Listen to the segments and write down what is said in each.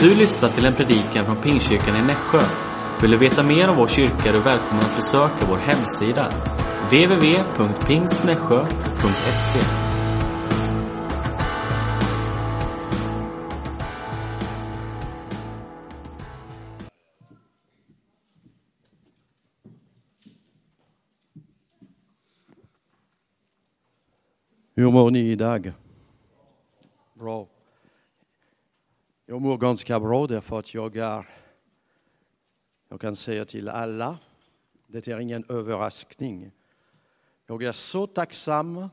Du lyssnar till en predikan från Pingstkyrkan i Nässjö. Vill du veta mer om vår kyrka är du välkommen att besöka vår hemsida www.pingstnässjö.se. Hur mår ni idag? Bra. Jag mår ganska bra därför att jag kan säga till alla, det är ingen överraskning. Jag är så tacksam,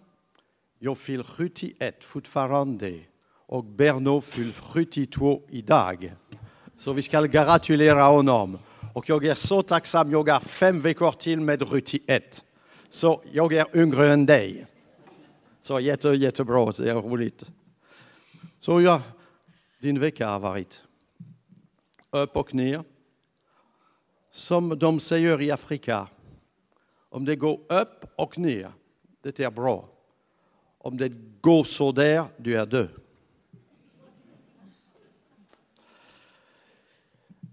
jag fyller 71 fortfarande och Berno fyller 72 idag. Så vi ska gratulera honom. Och jag är så tacksam, jag har 5 veckor till med 71. Så jag är yngre än dig. Så jättebra, det är roligt. Så ja, din vecka har varit upp och ner. Som de säger i Afrika, om det går upp och ner, det är bra. Om det går så där, du är död.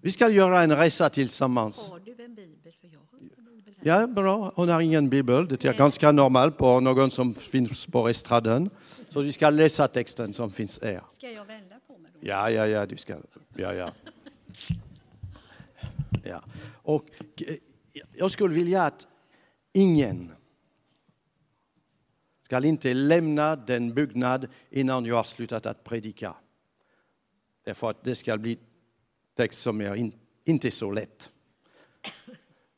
Vi ska göra en resa tillsammans. Har du en bibel? För jag har en bibel här. Ja, bra. Hon har ingen bibel. Det är ganska normalt på någon som finns på estraden. Så vi ska läsa texten som finns här. Ska jag vända på mig då? Ja, du ska. Ja. Ja. Och jag skulle vilja att ingen ska inte lämna den byggnad innan jag har slutat att predika. Därför att det ska bli text som är inte så lätt.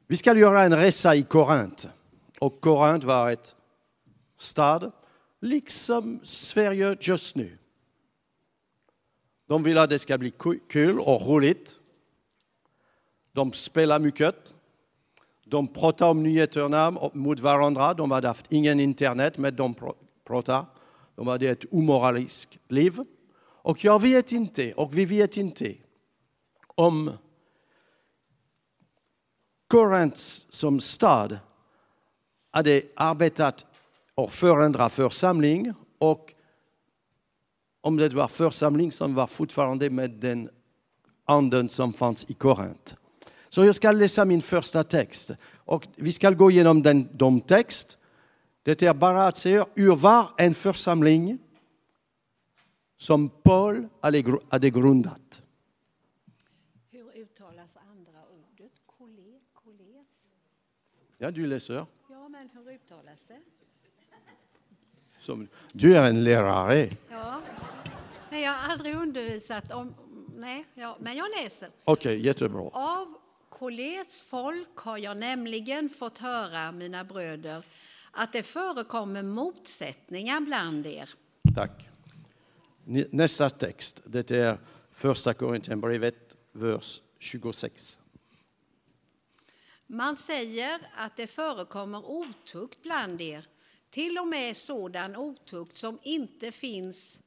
Vi ska göra en resa i Korint. Och Korint var ett stad, liksom Sverige just nu. De vill att det ska bli kul och roligt. De spelar mycket. De pratar om nyheterna mot varandra. De hade haft ingen internet, men de pratar. De hade ett omoraliskt liv. Och jag vet inte, och vi vet inte, om Korint som stad hade arbetat och förändrat församling. Och om det var församling som var fortfarande med den anden som fanns i Korint. Så jag ska läsa min första text. Och vi ska gå igenom de text. Det är bara att säga hur var en församling som Paul hade grundat. Hur uttalas andra ordet? Koles? Ja, du läser. Ja, men hur uttalas det? Som, du är en lärare. Ja, men jag har aldrig undervisat om... Nej, ja, men jag läser. Okej, jättebra. Av Koles folk har jag nämligen fått höra, mina bröder, att det förekommer motsättningar bland er. Tack. Nästa text, det är första Korinthierbrevet, vers 26. Man säger att det förekommer otukt bland er, till och med sådan otukt som inte finns...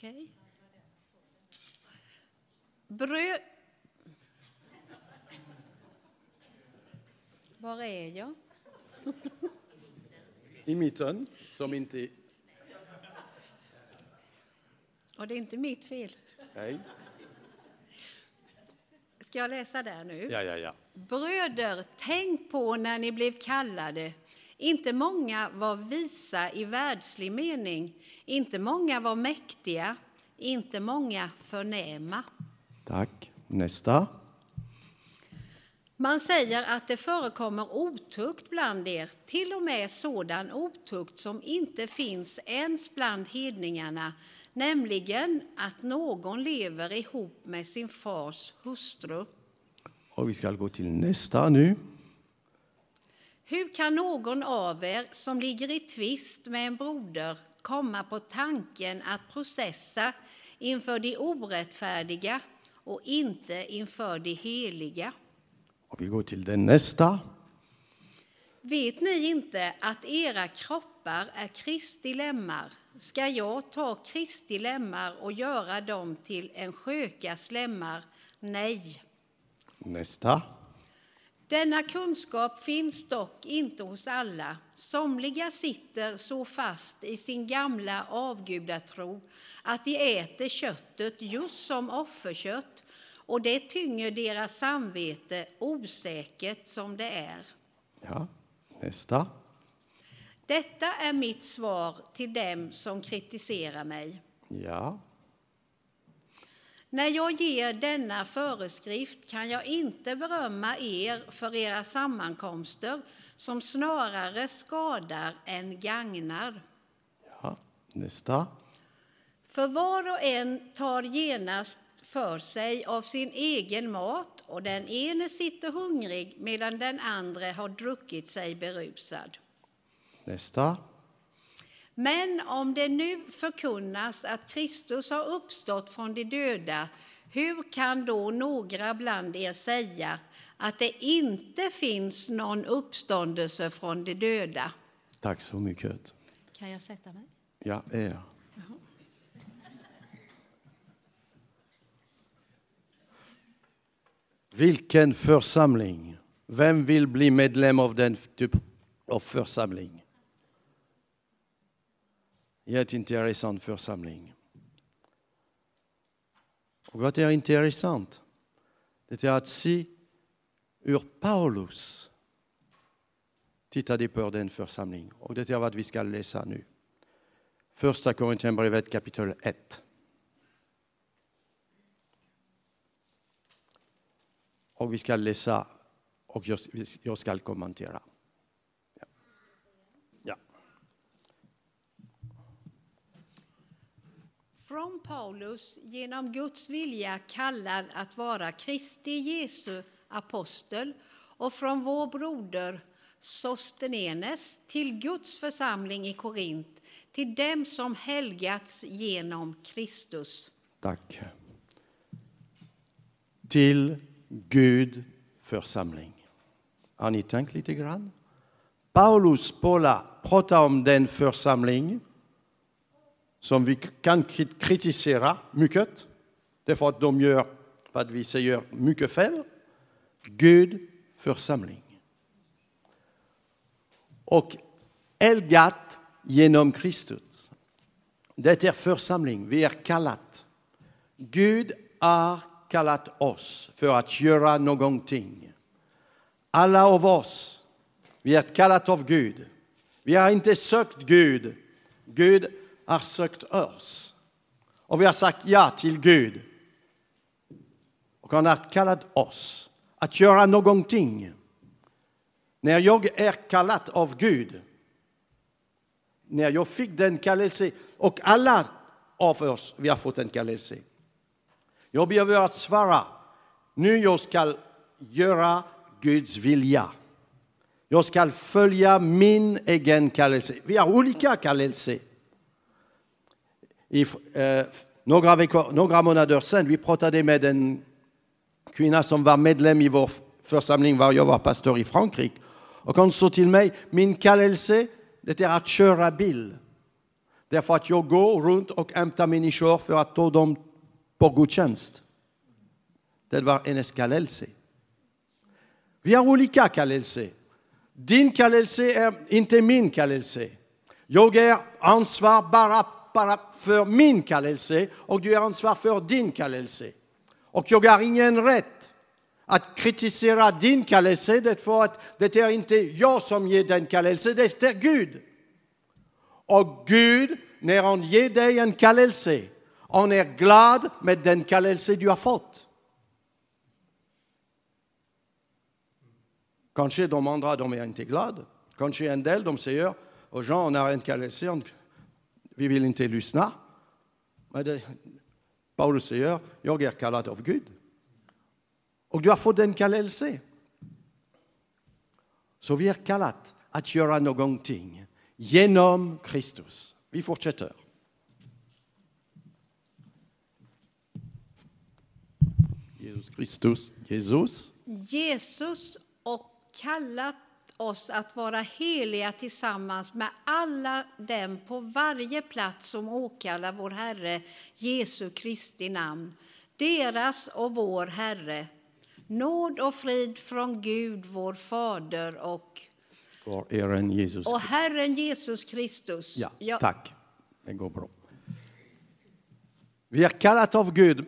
Okej. Var är jag? I mitten, som inte... Och det är inte mitt fel. Nej. Ska jag läsa där nu? Ja. Bröder, tänk på när ni blev kallade. Inte många var visa i världslig mening. Inte många var mäktiga. Inte många förnäma. Tack. Nästa. Man säger att det förekommer otukt bland er. Till och med sådan otukt som inte finns ens bland hedningarna. Nämligen att någon lever ihop med sin fars hustru. Och vi ska gå till nästa nu. Hur kan någon av er som ligger i tvist med en broder komma på tanken att processa inför de orättfärdiga och inte inför de heliga? Och vi går till den nästa. Vet ni inte att era kroppar är Kristi lemmar? Ska jag ta Kristi lemmar och göra dem till en skökas lemmar? Nej. Nästa. Denna kunskap finns dock inte hos alla. Somliga sitter så fast i sin gamla avgudatro att de äter köttet just som offerkött, och det tynger deras samvete, osäkert som det är. Ja, nästa. Detta är mitt svar till dem som kritiserar mig. Ja. När jag ger denna föreskrift kan jag inte berömma er för era sammankomster som snarare skadar än gagnar. Ja, nästa. För var och en tar genast för sig av sin egen mat, och den ene sitter hungrig medan den andra har druckit sig berusad. Nästa. Men om det nu förkunnas att Kristus har uppstått från de döda, hur kan då några bland er säga att det inte finns någon uppståndelse från de döda? Tack så mycket. Kan jag sätta mig? Ja, det är jag. Vilken församling! Vem vill bli medlem av den typ av församling? Jätteintressant församling. Och vad är intressant? Det är att se hur Paulus tittade på den församling. Och det är vad vi ska läsa nu. Första Korinthierbrevet kapitel 1. Och vi ska läsa och jag ska kommentera. Från Paulus, genom Guds vilja kallad att vara Kristi Jesu apostel, och från vår broder Sostenenes till Guds församling i Korint, till dem som helgats genom Kristus. Tack. Till Gud församling. Har ni tänkt lite grann? Paulus pratar om den församling som vi kan kritisera mycket. Därför att de gör vad vi säger mycket fel. Gud församling. Och helgat genom Kristus. Det är församling. Vi är kallat. Gud har kallat oss för att göra någonting. Alla av oss. Vi är kallat av Gud. Vi har inte sökt Gud. Gud har sökt oss. Och vi har sagt ja till Gud. Och han har kallat oss att göra någonting. När jag är kallat av Gud. När jag fick den kallelse. Och alla av oss, vi har fått en kallelse. Jag behöver att svara. Nu jag ska göra Guds vilja. Jag ska följa min egen kallelse. Vi har olika kallelser. Några månader sedan vi pratade med en kvinna som var medlem i vår församling, var jag var pastor i Frankrike, och hon sa till mig, min kallelse det är att köra bil, därför att jag går runt och hämtar människor för att ta dem på gudstjänst. Det var hennes kallelse. Vi har olika kallelse. Din kallelse är inte min kallelse. Jag är ansvar bara för min kallelse, och du är ansvar för din kallelse. Och jag har ingen rätt att kritisera din kallelse, därför att det är inte jag som ger den kallelse, det är Gud. Och Gud, när han ger dig en kallelse, han är glad med den kallelse du har fått. Kanske de andra, de är inte glada. Kanske en del, de säger, och Jean har en kallelse, vi vill inte lyssna. Men Paulus säger, jag är kallad av Gud. Och du har fått en kallelse. Så vi är kallat att göra någonting genom Kristus. Vi fortsätter. Jesus och kallat oss att vara heliga tillsammans med alla dem på varje plats som åkallar vår Herre Jesu Kristi namn, deras och vår Herre. Nåd och frid från Gud, vår Fader och Herren Jesus Kristus. Ja, tack. Det går bra. Vi är kallat av Gud.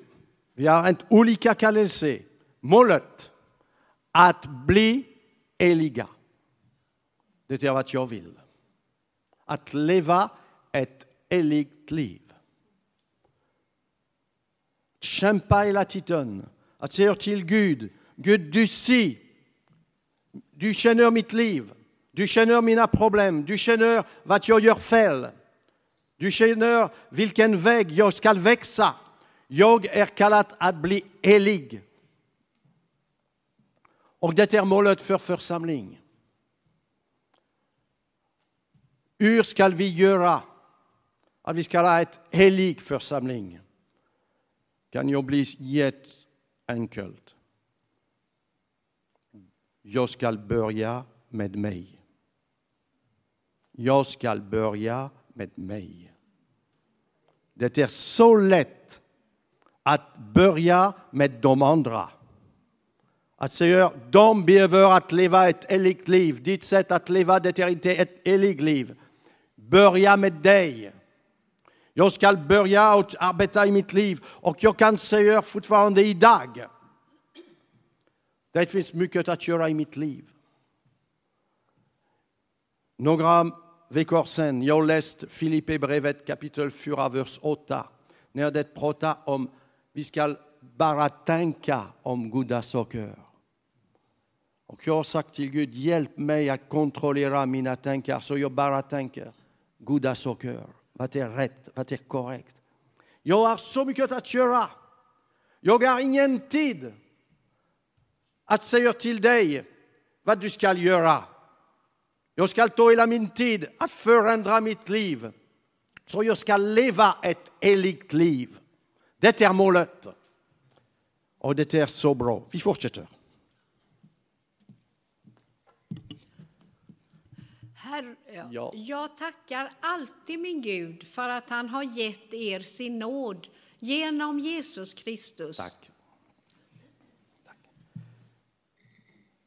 Vi har en olika kallelse. Målet att bli heliga. Det är vad jag vill. Att leva ett heligt liv. Kämpa hela tiden. Att säga till Gud. Gud, du ser. Du känner mitt liv. Du känner mina problem. Du känner vad jag gör fel. Du känner vilken väg jag ska växa. Jag är kallad att bli helig. Och det är målet för församling. Hur ska vi göra att vi ska ha ett helig församling? Kan jag bli jätteenkelt? Jag ska börja med mig. Jag ska börja med mig. Det är så lätt att börja med de andra. Att säga, de behöver att leva ett heligt liv. Ditt sätt att leva, det är inte ett heligt liv. Börja med dig. Jag ska börja att arbeta i mitt liv. Och jag kan säga fortfarande idag. Det finns mycket att göra i mitt liv. Några veckor sedan, jag läste Philippe-brevet kapitel 4, vers 8. När det pratar om, vi ska bara tänka om goda saker. Och jag har sagt till Gud, hjälp mig att kontrollera mina tankar. Så jag bara tänker goda saker. Vad är rätt? Vad är korrekt? Jag har så mycket att göra. Jag har ingen tid att säga till dig vad du ska göra. Jag ska ta hela min tid att förändra mitt liv. Så jag ska leva ett heligt liv. Det är målet. Och det är så bra. Vi fortsätter. Jag tackar alltid min Gud för att han har gett er sin nåd genom Jesus Kristus. Tack.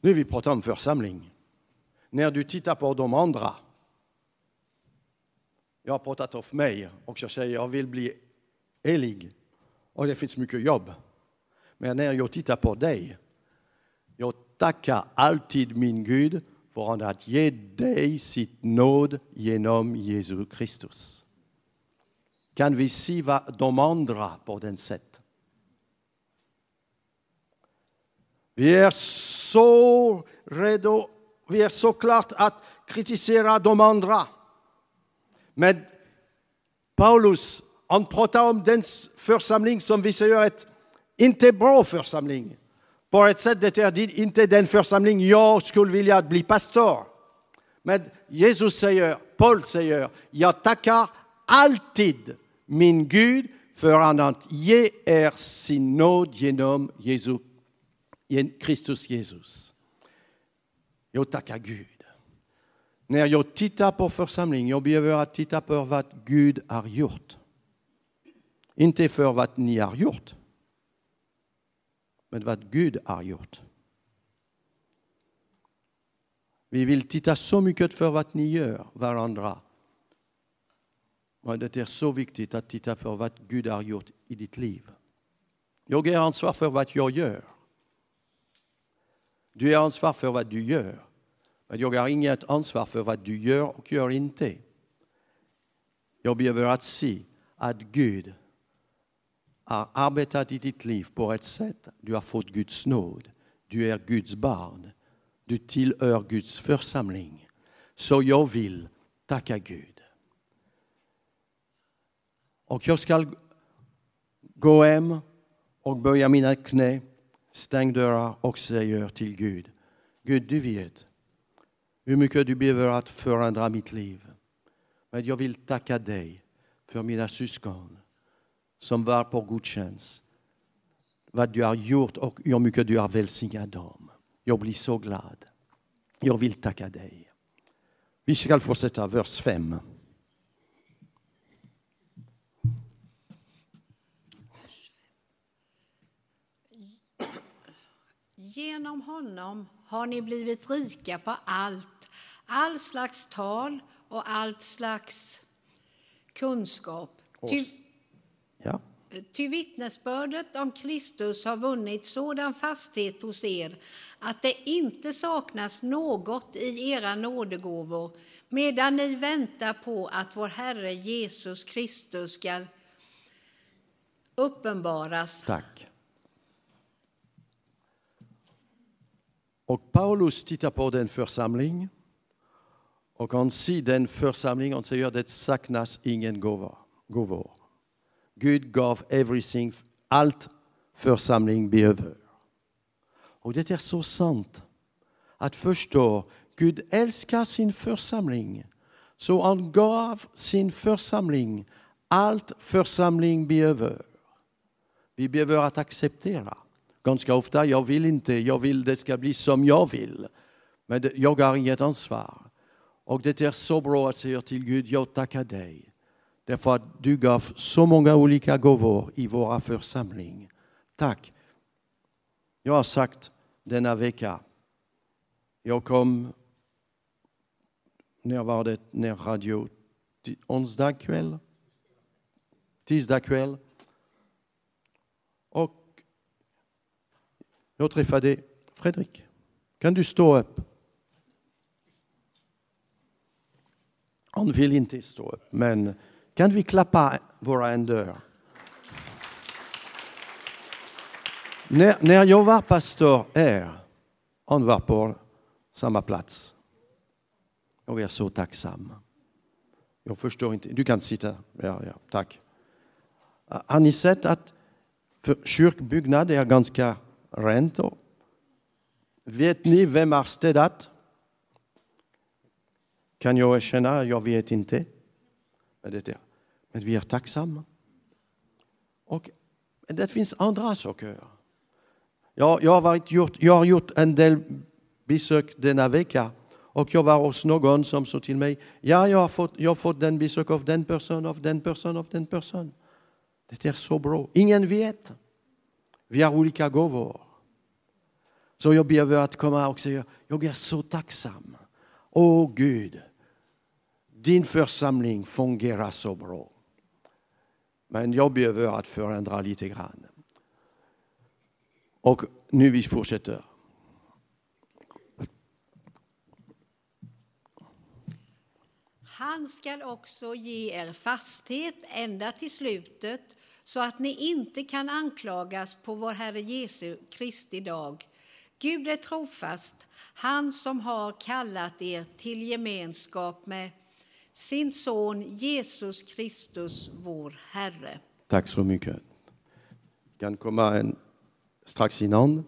Nu vi pratar om församling. När du tittar på de andra. Jag har pratat om mig och jag säger jag vill bli helig. Och det finns mycket jobb. Men när jag tittar på dig. Jag tackar alltid min Gud för att ge dig sitt nåd genom Jesus Kristus. Kan vi se vad de andra på den sätt? Vi är så redo. Vi är så klart att kritisera de andra. Men Paulus, han pratar om den församling som vi säger ett inte bra församling. På ett sätt det är inte den församling jag skulle vilja bli pastor. Men Jesus säger, Paul säger, jag tackar alltid min Gud för att ge er sin nåd genom Jesus, Kristus Jesus. Jag tackar Gud. När jag tittar på församling, jag behöver att titta på vad Gud har gjort. Inte för vad ni har gjort. Men vad Gud har gjort. Vi vill titta så mycket för vad ni gör varandra. Men det är så viktigt att titta för vad Gud har gjort i ditt liv. Jag är ansvarig för vad jag gör. Du är ansvar för vad du gör. Men jag har inget ansvar för vad du gör och gör inte. Jag behöver att se att Gud har arbetat i ditt liv på ett sätt. Du har fått Guds nåd. Du är Guds barn. Du tillhör Guds församling. Så jag vill tacka Gud. Och jag ska gå hem och böja mina knä. Stäng dörrar och säger till Gud. Gud, du vet hur mycket du behöver att förändra mitt liv. Men jag vill tacka dig för mina syskon som var på gudstjänst. Vad du har gjort och hur mycket du har välsignat dem. Jag blir så glad. Jag vill tacka dig. Vi ska fortsätta vers 5. Genom honom har ni blivit rika på allt, all slags tal och all slags kunskap. Ty vittnesbördet om Kristus har vunnit sådan fasthet hos er att det inte saknas något i era nådegåvor, medan ni väntar på att vår Herre Jesus Kristus ska uppenbaras. Tack. Och Paulus tittar på den församling och han ser den församling och säger att det saknas ingen gåvor. Gud gav everything, allt församling behöver. Och det är så sant att förstå Gud älskar sin församling. Så han gav sin församling allt församling behöver. Vi behöver att acceptera. Ganska ofta, jag vill inte, jag vill det ska bli som jag vill. Men jag har inget ansvar. Och det är så bra att säga till Gud, jag tackar dig. Därför att du gav så många olika gåvor i våra församling. Tack. Jag har sagt denna vecka. Jag kom, när var det, när radio, tisdag kväll. Och jag träffade Fredrik. Kan du stå upp? Han vill inte stå upp, men kan vi klappa våra händer? När jag var pastor här, han var på samma plats. Jag är så tacksam. Jag förstår inte. Du kan sitta. Ja, tack. Har ni sett att kyrkbyggnad är ganska rent? Vet ni vem har städat? Kan jag erkänna? Jag vet inte. Men vi är tacksamma. Och det finns andra saker. Jag har gjort en del besök denna vecka. Och jag var hos någon som sa till mig. Ja, jag har fått den besök av den person. Det är så bra. Ingen vet. Vi har olika gåvor. Så jag behöver att komma och säga. Jag är så tacksam. Åh Gud. Din församling fungerar så bra. Men jag behöver att förändra lite grann. Och nu vi fortsätter. Han ska också ge er fasthet ända till slutet så att ni inte kan anklagas på vår Herre Jesu Kristi dag. Gud är trofast, han som har kallat er till gemenskap med sin son Jesus Kristus, vår Herre. Tack så mycket. Kan komma en strax innan.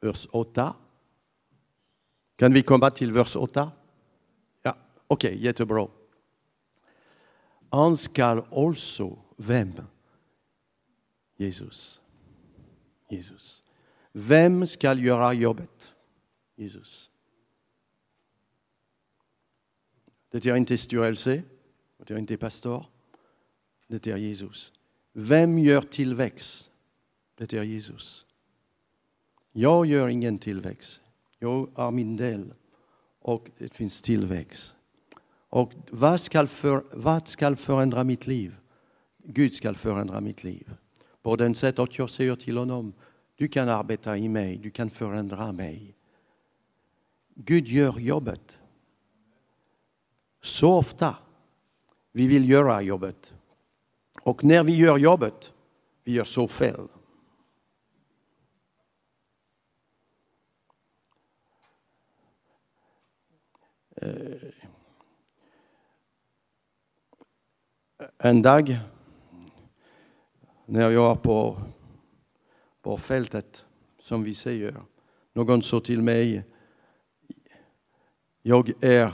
Vers 8. Kan vi komma till vers 8? Ja, okej, jättebra. Han skall också, vem? Jesus. Vem skall göra jobbet? Jesus. Det är inte styrelse, det är inte pastor, det är Jesus. Vem gör tillväxt? Det är Jesus. Jag gör ingen tillväxt. Jag har min del och det finns tillväxt. Och vad ska förändra mitt liv? Gud ska förändra mitt liv. På den sätt att jag säger till honom, du kan arbeta i mig, du kan förändra mig. Gud gör jobbet. Så ofta vi vill göra jobbet. Och när vi gör jobbet, vi gör så fel. En dag när jag var på fältet, som vi säger, någon sa till mig, jag är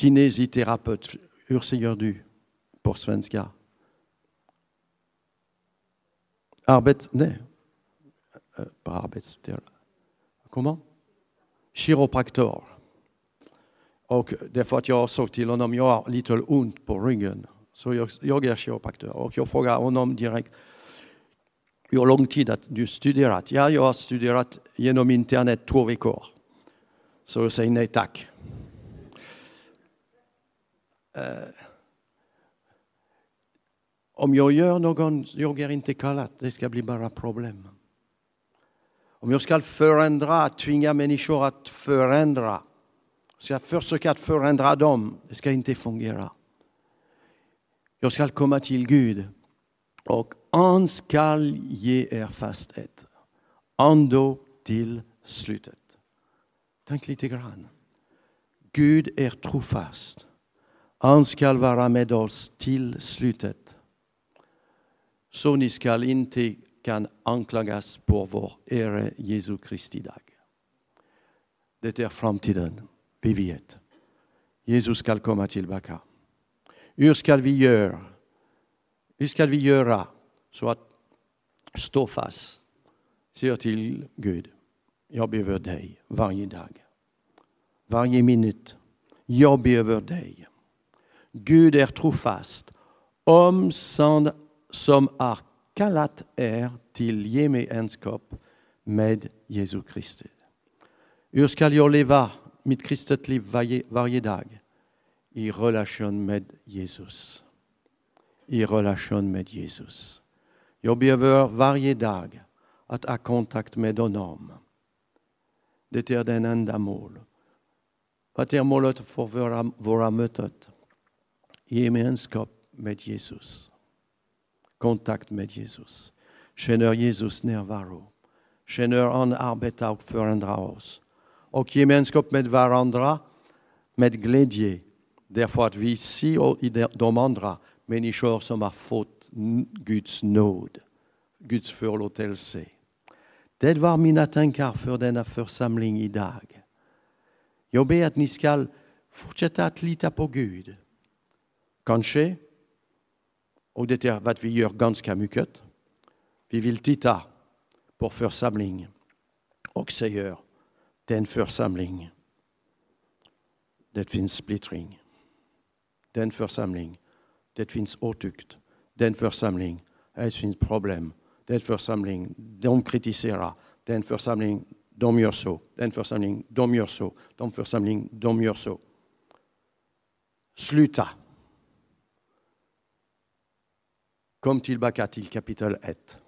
kinesioterapeut. Hur säger du på svenska? Comment? Chiropraktor. Och därför att jag såg till honom, jag har lite ont på ryggen. Så jag är chiropraktor. Och jag frågar honom direkt, Hur lång tid har du studerat? Ja, jag har studerat genom internet 2 veckor. Så jag säger nej tack. Om jag gör något jag är inte kallat, det ska bli bara problem. Om jag ska förändra, tvinga människor att förändra, ska försöka att förändra dem, det ska inte fungera. Jag ska komma till Gud och han ska ge er fasthet. Ändå till slutet. Tänk lite grann. Gud är trofast. Han ska vara med oss till slutet. Så ni ska inte kan anklagas på vår Herre Jesu Kristi dag. Det är framtiden. Vi vet. Jesus ska komma tillbaka. Hur ska vi göra? Hur ska vi göra så att stå fast? Säg till Gud. Jag behöver dig varje dag. Varje minut. Jag behöver dig. Gud är trofast. Om som har kallat er till gemenskap med Jesus Kristus. Hur ska jag leva mitt kristet liv varje dag? I relation med Jesus. I relation med Jesus. Jag behöver varje dag att ha kontakt med honom. Det är den enda mål. Vad är målet för våra möten? Gemenskap med Jesus. Kontakt med Jesus. Känner Jesus närvaro. Känner han arbetar och förändrar oss. Och gemenskap med varandra, med glädje. Därför att vi ser i de andra människor som har fått Guds nåd, Guds förlåtelse. Det var mina tankar för denna församling idag. Jag ber att ni ska fortsätta att lita på Gud. Kanske, och det är vad vi gör ganska mycket, vi vill titta på församling och säger, den församling, det finns splittring. Den församling, det finns åtukt. Den församling, det finns problem. Den församling, de kritiserar. Den församling, de gör så. Den församling, de gör så. Den församling, de gör så. Sluta. Kom tillbaka till kapitel 1.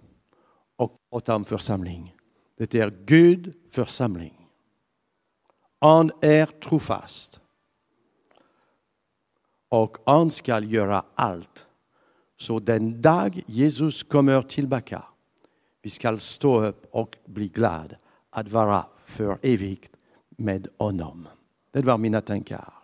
Och prata om församling. Det är Gud församling. Han är trofast. Och han ska göra allt. Så den dag Jesus kommer tillbaka, vi ska stå upp och bli glad att vara för evigt med honom. Det var mina tankar.